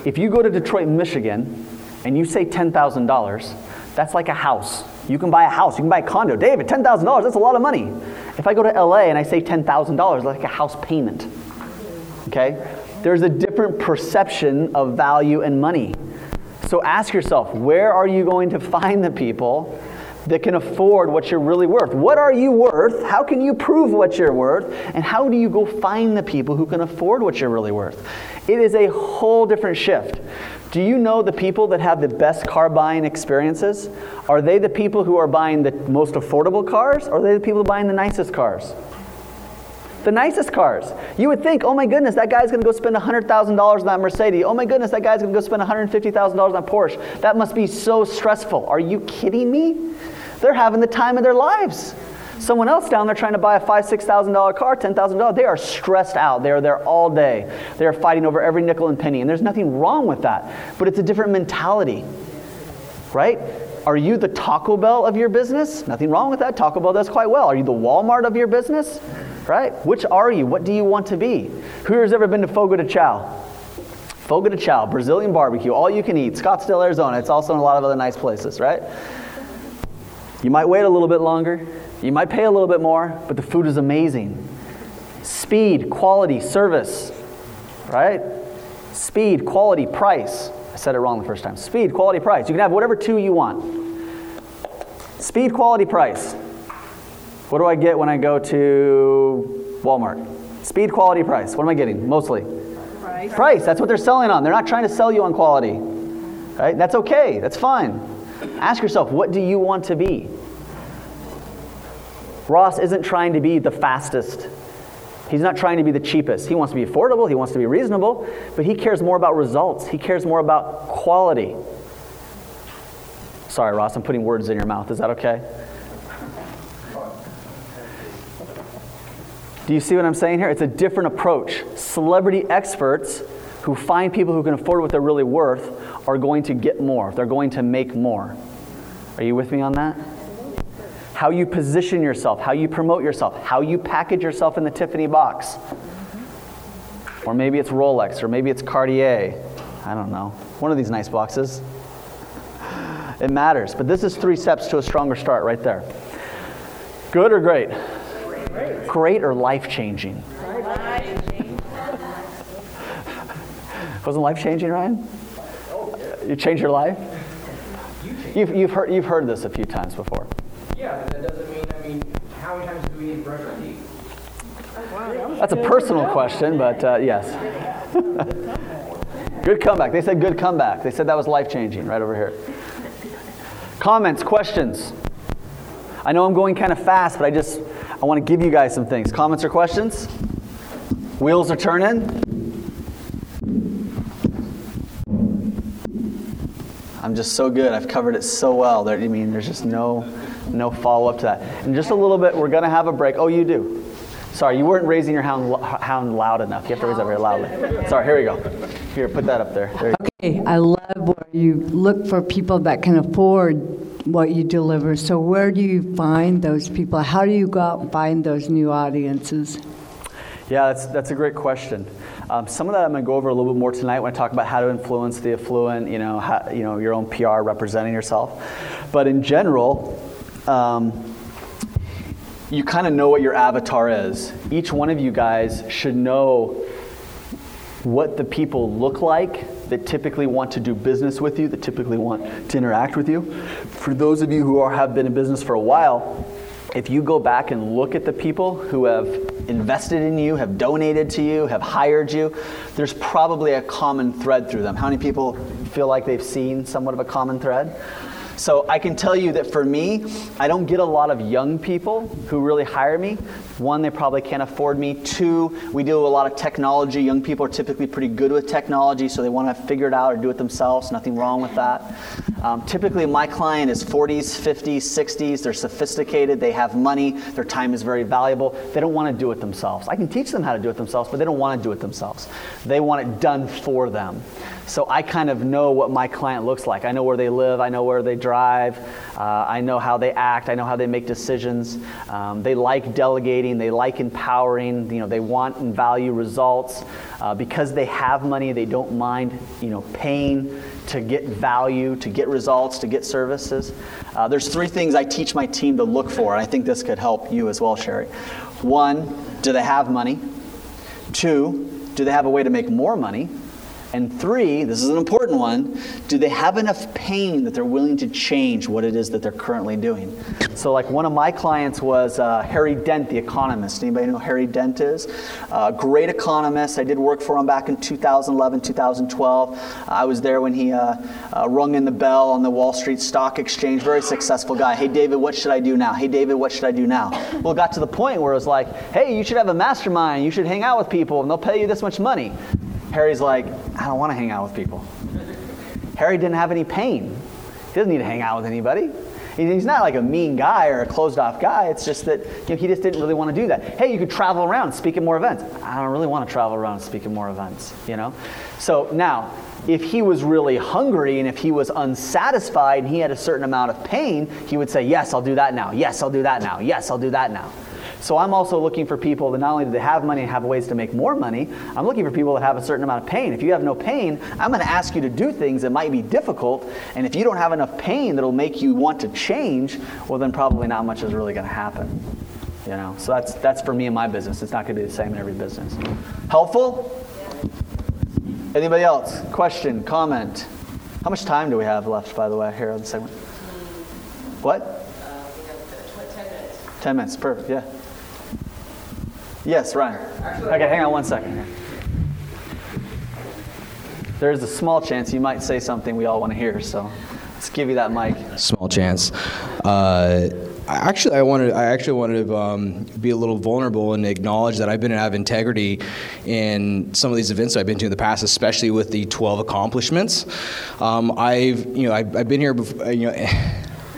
If you go to Detroit, Michigan, and you say $10,000, that's like a house. You can buy a house, you can buy a condo. David, $10,000, that's a lot of money. If I go to LA and I say $10,000, like a house payment, okay? There's a different perception of value and money. So ask yourself, where are you going to find the people that can afford what you're really worth? What are you worth? How can you prove what you're worth? And how do you go find the people who can afford what you're really worth? It is a whole different shift. Do you know the people that have the best car buying experiences? Are they the people who are buying the most affordable cars? Or are they the people buying the nicest cars? The nicest cars. You would think, oh my goodness, that guy's going to go spend $100,000 on that Mercedes. Oh my goodness, that guy's going to go spend $150,000 on that Porsche. That must be so stressful. Are you kidding me? They're having the time of their lives. Someone else down there trying to buy a $5,000, $6,000 car, $10,000, they are stressed out. They are there all day. They are fighting over every nickel and penny. And there's nothing wrong with that. But it's a different mentality, right? Are you the Taco Bell of your business? Nothing wrong with that. Taco Bell does quite well. Are you the Walmart of your business? Right? Which are you? What do you want to be? Who has ever been to Fogo de Chao? Fogo de Chao, Brazilian barbecue, all you can eat, Scottsdale, Arizona. It's also in a lot of other nice places, right? You might wait a little bit longer. You might pay a little bit more, but the food is amazing. Speed, quality, service, right? Speed, quality, price. I said it wrong the first time. Speed, quality, price. You can have whatever two you want. Speed, quality, price. What do I get when I go to Walmart? Speed, quality, price. What am I getting mostly? Price. That's what they're selling on. They're not trying to sell you on quality. Right? That's okay. That's fine. Ask yourself, what do you want to be? Ross isn't trying to be the fastest. He's not trying to be the cheapest. He wants to be affordable. He wants to be reasonable. But he cares more about results. He cares more about quality. Sorry, Ross, I'm putting words in your mouth. Is that okay? Do you see what I'm saying here? It's a different approach. Celebrity experts who find people who can afford what they're really worth are going to get more. They're going to make more. Are you with me on that? How you position yourself, how you promote yourself, how you package yourself in the Tiffany box. Mm-hmm. Or maybe it's Rolex, or maybe it's Cartier. I don't know. One of these nice boxes. It matters. But this is 3 steps to a stronger start right there. Good or great? Great, great or life-changing? Life-changing. Wasn't life-changing, Ryan? Oh, yeah. You changed your life? You've heard this a few times before. Yeah, but that doesn't mean, how many times do we need brush our teeth? That's a personal question, but yes. Good comeback. They said good comeback. They said that was life-changing right over here. Comments, questions? I know I'm going kind of fast, but I want to give you guys some things. Comments or questions? Wheels are turning? I'm just so good. I've covered it so well. There's just no follow-up to that. In just a little bit, we're going to have a break. Oh, you do. Sorry, you weren't raising your hound loud enough. You have to raise that very loudly. Sorry, here we go. Here, put that up there. Okay, I love where you look for people that can afford what you deliver. So where do you find those people? How do you go out and find those new audiences? Yeah, that's a great question. Some of that I'm going to go over a little bit more tonight when I talk about how to influence the affluent, your own PR, representing yourself. But in general, you kind of know what your avatar is. Each one of you guys should know what the people look like that typically want to do business with you, that typically want to interact with you. For those of you who have been in business for a while, if you go back and look at the people who have invested in you, have donated to you, have hired you, there's probably a common thread through them. How many people feel like they've seen somewhat of a common thread? So I can tell you that for me, I don't get a lot of young people who really hire me. 1, they probably can't afford me. 2, we deal with a lot of technology. Young people are typically pretty good with technology, so they want to figure it out or do it themselves. Nothing wrong with that. Typically, my client is 40s, 50s, 60s. They're sophisticated. They have money. Their time is very valuable. They don't want to do it themselves. I can teach them how to do it themselves, but they don't want to do it themselves. They want it done for them. So I kind of know what my client looks like. I know where they live. I know where they drive. I know how they act. I know how they make decisions. They like delegating. They like empowering. They want and value results. Because they have money, they don't mind paying to get value, to get results, to get services. There's 3 things I teach my team to look for, and I think this could help you as well, Sherry. 1, do they have money? 2, do they have a way to make more money? And three, this is an important one, do they have enough pain that they're willing to change what it is that they're currently doing? So like one of my clients was Harry Dent, the economist. Anybody know who Harry Dent is? Great economist. I did work for him back in 2011, 2012. I was there when he rung in the bell on the Wall Street Stock Exchange. Very successful guy. Hey, David, what should I do now? Hey, David, what should I do now? Well, it got to the point where it was like, hey, you should have a mastermind. You should hang out with people and they'll pay you this much money. Harry's like, I don't want to hang out with people. Harry didn't have any pain. He doesn't need to hang out with anybody. He's not like a mean guy or a closed-off guy. It's just that he just didn't really want to do that. Hey, you could travel around and speak at more events. I don't really want to travel around and speak at more events, So now, if he was really hungry and if he was unsatisfied and he had a certain amount of pain, he would say, yes, I'll do that now. Yes, I'll do that now. Yes, I'll do that now. So I'm also looking for people that not only do they have money and have ways to make more money, I'm looking for people that have a certain amount of pain. If you have no pain, I'm going to ask you to do things that might be difficult. And if you don't have enough pain that'll make you want to change, well, then probably not much is really going to happen. So that's for me and my business. It's not going to be the same in every business. Helpful? Anybody else? Question? Comment? How much time do we have left, by the way, here on the segment? What? We have 10 minutes. 10 minutes, perfect, yeah. Yes, Ryan. Okay, hang on one second here. There is a small chance you might say something we all want to hear, so let's give you that mic. Small chance. I actually wanted to be a little vulnerable and acknowledge that I've been to have integrity in some of these events I've been to in the past, especially with the 12 accomplishments. I've been here before,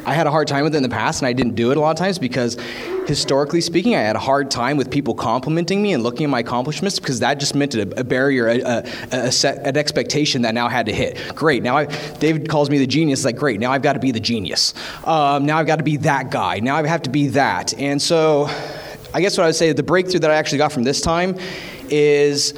I had a hard time with it in the past, and I didn't do it a lot of times because, historically speaking, I had a hard time with people complimenting me and looking at my accomplishments because that just meant a barrier, an expectation that now I had to hit. Great, now David calls me the genius. It's like, great, now I've got to be the genius. Now I've got to be that guy. Now I have to be that. And so I guess what I would say, the breakthrough that I actually got from this time is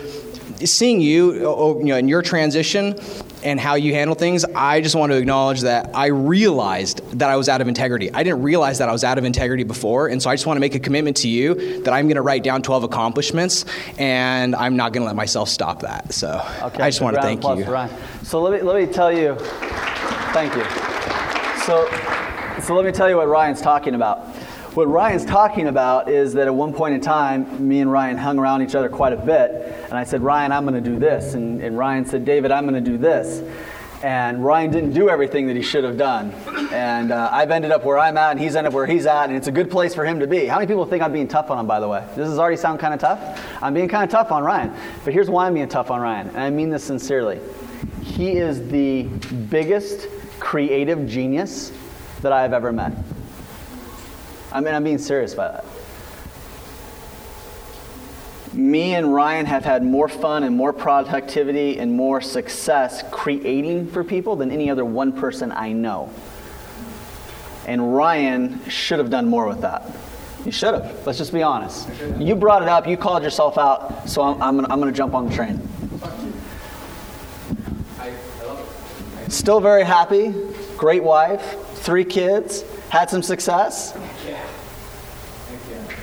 seeing you, in your transition and how you handle things. I just want to acknowledge that I realized that I was out of integrity. I didn't realize that I was out of integrity before, and so I just want to make a commitment to you that I'm going to write down 12 accomplishments, and I'm not going to let myself stop that. So okay, I just want to thank you. Ryan. So let me tell you, thank you. So let me tell you what Ryan's talking about. What Ryan's talking about is that at one point in time, me and Ryan hung around each other quite a bit. And I said, Ryan, I'm going to do this. And Ryan said, David, I'm going to do this. And Ryan didn't do everything that he should have done. And I've ended up where I'm at, and he's ended up where he's at. And it's a good place for him to be. How many people think I'm being tough on him, by the way? Does this already sound kind of tough? I'm being kind of tough on Ryan. But here's why I'm being tough on Ryan. And I mean this sincerely. He is the biggest creative genius that I have ever met. I mean, I'm being serious about that. Me and Ryan have had more fun and more productivity and more success creating for people than any other one person I know. And Ryan should have done more with that. You should have. Let's just be honest. You brought it up. You called yourself out. So I'm going to jump on the train. Still very happy. Great wife. 3 kids. Had some success. Yeah.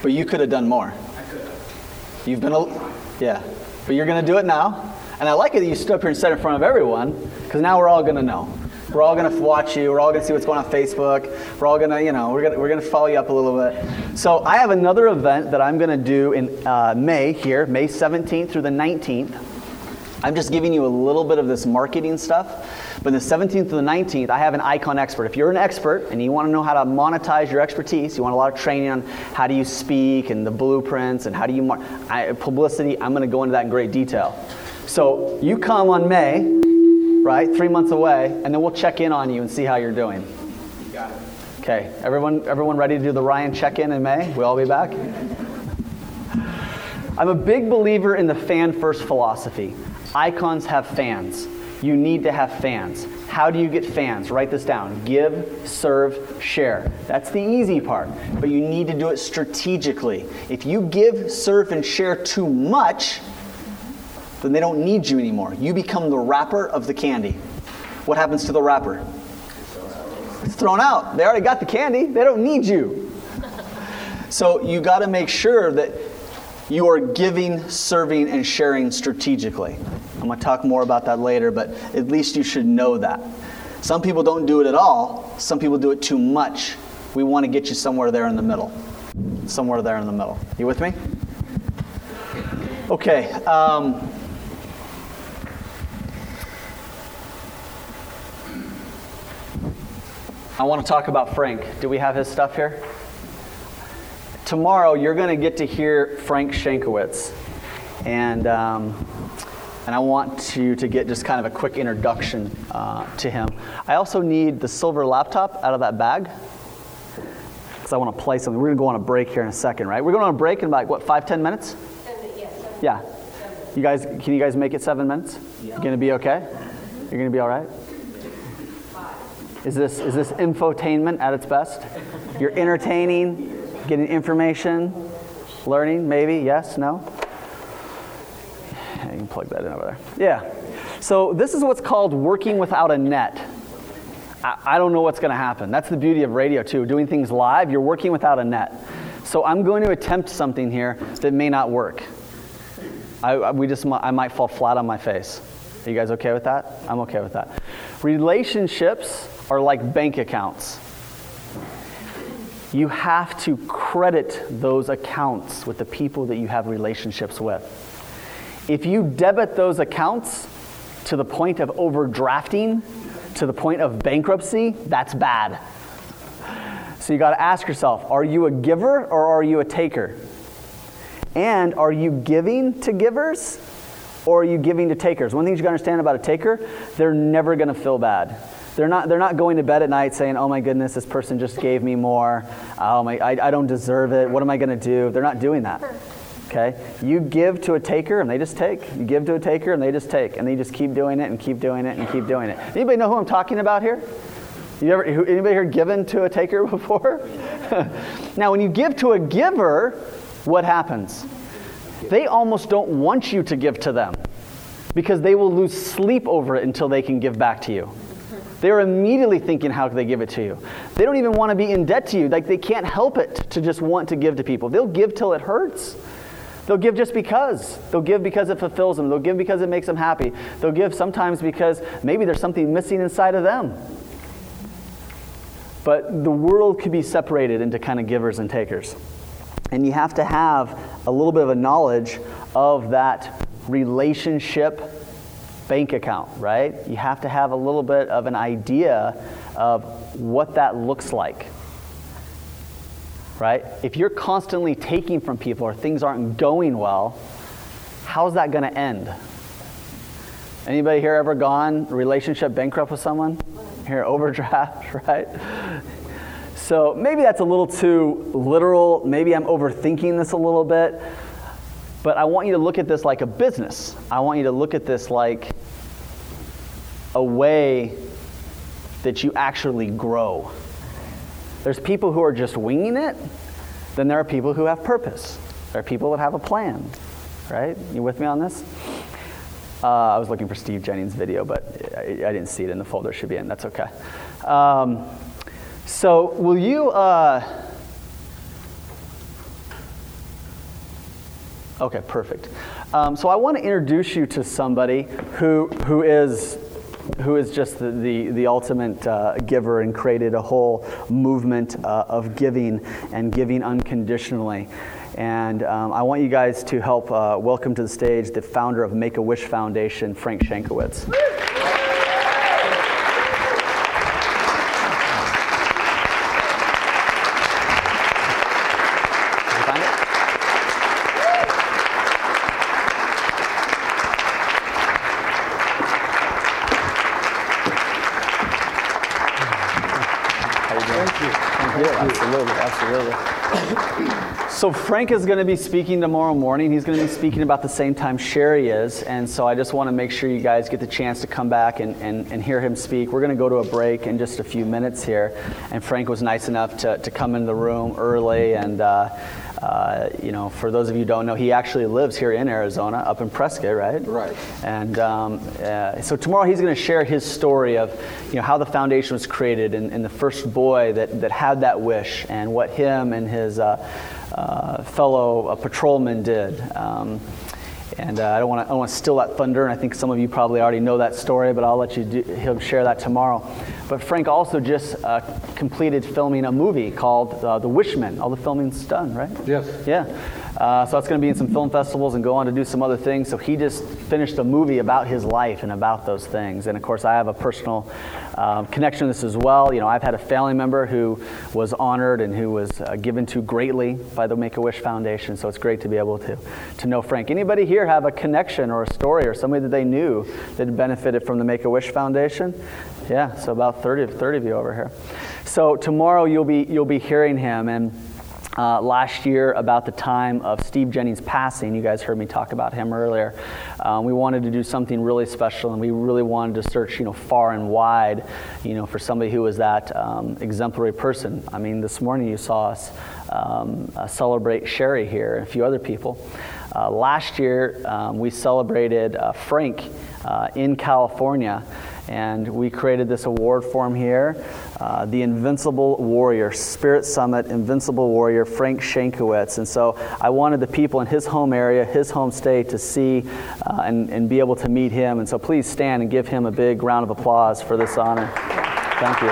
But you could have done more. I could have. But you're going to do it now. And I like it that you stood up here and said it in front of everyone, because now we're all going to know. We're all going to watch you. We're all going to see what's going on Facebook. We're all going to, we're going to follow you up a little bit. So I have another event that I'm going to do in May here, May 17th through the 19th. I'm just giving you a little bit of this marketing stuff. But the 17th to the 19th, I have an Icon Expert. If you're an expert and you want to know how to monetize your expertise, you want a lot of training on how do you speak and the blueprints and how do you publicity, I'm going to go into that in great detail. So you come on May, right, 3 months away, and then we'll check in on you and see how you're doing. You got it. Okay, everyone ready to do the Ryan check-in in May? We'll all be back? I'm a big believer in the fan-first philosophy. Icons have fans. You need to have fans. How do you get fans? Write this down. Give, serve, share. That's the easy part, but you need to do it strategically. If you give, serve, and share too much, then they don't need you anymore. You become the wrapper of the candy. What happens to the wrapper? It's thrown out. They already got the candy. They don't need you. So you got to make sure that You are giving, serving, and sharing strategically. I'm going to talk more about that later, but at least you should know that. Some people don't do it at all. Some people do it too much. We want to get you somewhere there in the middle. Somewhere there in the middle. You with me? Okay. I want to talk about Frank. Do we have his stuff here? Tomorrow, you're going to get to hear Frank Shankewitz. And I want you to get just kind of a quick introduction to him. I also need the silver laptop out of that bag, because I want to play something. We're going to go on a break here in a second, right? We're going on a break in about, what, 5-10 minutes? Yeah. You guys, can you guys make it 7 minutes? Yeah. You're going to be okay? You're going to be all right? Is this infotainment at its best? You're entertaining, getting information, learning, maybe, yes, no? You can plug that in over there. Yeah. So this is what's called working without a net. I don't know what's going to happen. That's the beauty of radio, too. Doing things live, you're working without a net. So I'm going to attempt something here that may not work. I might fall flat on my face. Are you guys okay with that? I'm okay with that. Relationships are like bank accounts. You have to credit those accounts with the people that you have relationships with. If you debit those accounts to the point of overdrafting, to the point of bankruptcy, that's bad. So you got to ask yourself, are you a giver or are you a taker? And are you giving to givers or are you giving to takers? One thing you got to understand about a taker, they're never going to feel bad. They're not going to bed at night saying, oh my goodness, this person just gave me more. Oh my, I don't deserve it. What am I going to do? They're not doing that. Okay? You give to a taker and they just take. You give to a taker and they just take. And they just keep doing it and keep doing it and keep doing it. Anybody know who I'm talking about here? Anybody here given to a taker before? Now, when you give to a giver, what happens? They almost don't want you to give to them because they will lose sleep over it until they can give back to you. They're immediately thinking, how can they give it to you? They don't even want to be in debt to you. Like, they can't help it to just want to give to people. They'll give till it hurts. They'll give just because. They'll give because it fulfills them. They'll give because it makes them happy. They'll give sometimes because maybe there's something missing inside of them. But the world could be separated into kind of givers and takers. And you have to have a little bit of a knowledge of that relationship bank account, right? You have to have a little bit of an idea of what that looks like. Right? If you're constantly taking from people or things aren't going well, how's that going to end? Anybody here ever gone relationship bankrupt with someone? Here, overdraft, right? So maybe that's a little too literal. Maybe I'm overthinking this a little bit. But I want you to look at this like a business. I want you to look at this like a way that you actually grow. There's people who are just winging it. Then there are people who have purpose. There are people that have a plan, right? You with me on this? I was looking for Steve Jennings' video, but I didn't see it in the folder. It should be in. That's okay. So will you... Okay, perfect. So I want to introduce you to somebody who is just the ultimate giver and created a whole movement of giving and giving unconditionally. And I want you guys to help welcome to the stage the founder of Make-A-Wish Foundation, Frank Shankewitz. So Frank is going to be speaking tomorrow morning. He's going to be speaking about the same time Sherry is. And so I just want to make sure you guys get the chance to come back and hear him speak. We're going to go to a break in just a few minutes here. And Frank was nice enough to come in the room early. And For those of you who don't know, he actually lives here in Arizona, up in Prescott, right? Right. And so tomorrow he's going to share his story of, how the foundation was created and the first boy that had that wish, and what him and his fellow patrolman did. I don't want to steal that thunder, and I think some of you probably already know that story, but I'll let you him share that tomorrow. But Frank also just completed filming a movie called The Wishman. All the filming's done, right? Yes. Yeah. So it's going to be in some film festivals and go on to do some other things. So he just finished a movie about his life and about those things. And of course, I have a personal connection to this as well. I've had a family member who was honored and who was given to greatly by the Make-A-Wish Foundation. So it's great to be able to know Frank. Anybody here have a connection or a story or somebody that they knew that benefited from the Make-A-Wish Foundation? Yeah, so about 30 of you over here. So tomorrow you'll be hearing him. And last year, about the time of Steve Jennings' passing, you guys heard me talk about him earlier. We wanted to do something really special, and we really wanted to search, far and wide, for somebody who was that exemplary person. I mean, this morning you saw us celebrate Sherry here and a few other people. Last year, we celebrated Frank in California, and we created this award for him here, the Invincible Warrior, Spirit Summit, Invincible Warrior, Frank Shankewitz. And so I wanted the people in his home area, his home state, to see and be able to meet him. And so please stand and give him a big round of applause for this honor. Thank you.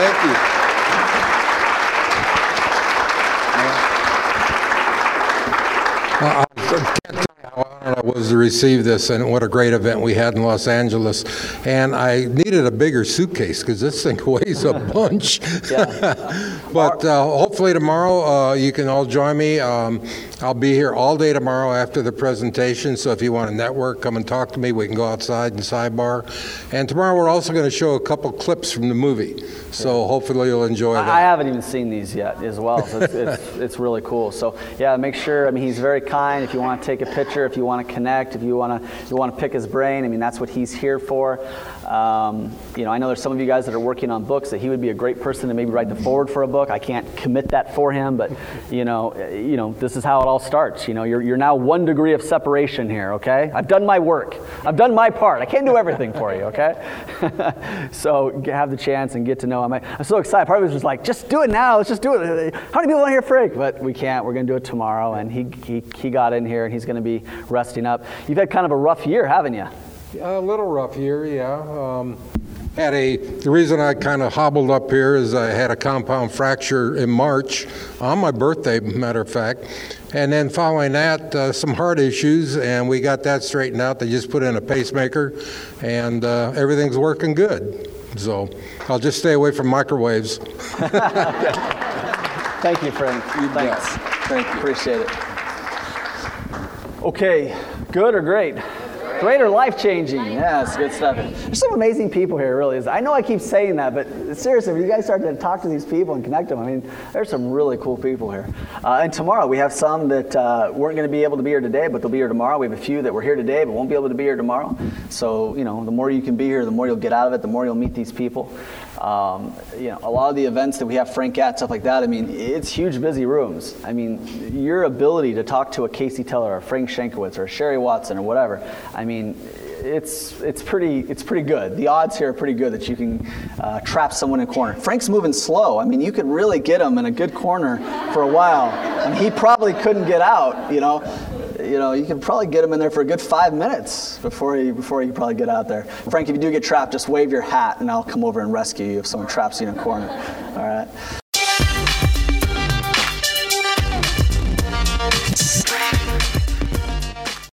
Thank you. I was to receive this, and what a great event we had in Los Angeles. And I needed a bigger suitcase because this thing weighs a bunch. But hopefully tomorrow you can all join me. I'll be here all day tomorrow after the presentation, so if you want to network, come and talk to me. We can go outside and sidebar. And tomorrow we're also going to show a couple clips from the movie, so hopefully you'll enjoy that. I haven't even seen these yet as well, so it's really cool. So yeah, make sure, he's very kind. If you want to take a picture, if you want to connect, if you want to pick his brain, that's what he's here for. I know there's some of you guys that are working on books that he would be a great person to maybe write the forward for a book. I can't commit that for him, but this is how it all starts. You're now one degree of separation here, okay? I've done my work. I've done my part. I can't do everything for you, okay? So have the chance and get to know him. I'm so excited. Part of it was just like, just do it now. Let's just do it. How many people want to hear Frank? But we can't. We're going to do it tomorrow, and he got in here, and he's going to be resting up. You've had kind of a rough year, haven't you? A little rough year, yeah. The reason I kind of hobbled up here is I had a compound fracture in March, on my birthday, matter of fact. And then following that, some heart issues, and we got that straightened out. They just put in a pacemaker, and everything's working good. So I'll just stay away from microwaves. Thank you, Frank. Thanks. Thank you. Appreciate it. Okay, good or great? Great or life-changing? Yes, good stuff. There's some amazing people here, really. I know I keep saying that, but seriously, if you guys start to talk to these people and connect them, there's some really cool people here. And tomorrow, we have some that weren't going to be able to be here today, but they'll be here tomorrow. We have a few that were here today, but won't be able to be here tomorrow. So, the more you can be here, the more you'll get out of it, the more you'll meet these people. A lot of the events that we have Frank at, stuff like that, it's huge, busy rooms. Your ability to talk to a Casey Teller or a Frank Shankewitz or a Sherry Watson or whatever, it's pretty good. The odds here are pretty good that you can trap someone in a corner. Frank's moving slow. You could really get him in a good corner for a while. He probably couldn't get out, You can probably get him in there for a good 5 minutes before you probably get out there. Frank, if you do get trapped, just wave your hat, and I'll come over and rescue you if someone traps you in a corner. All right.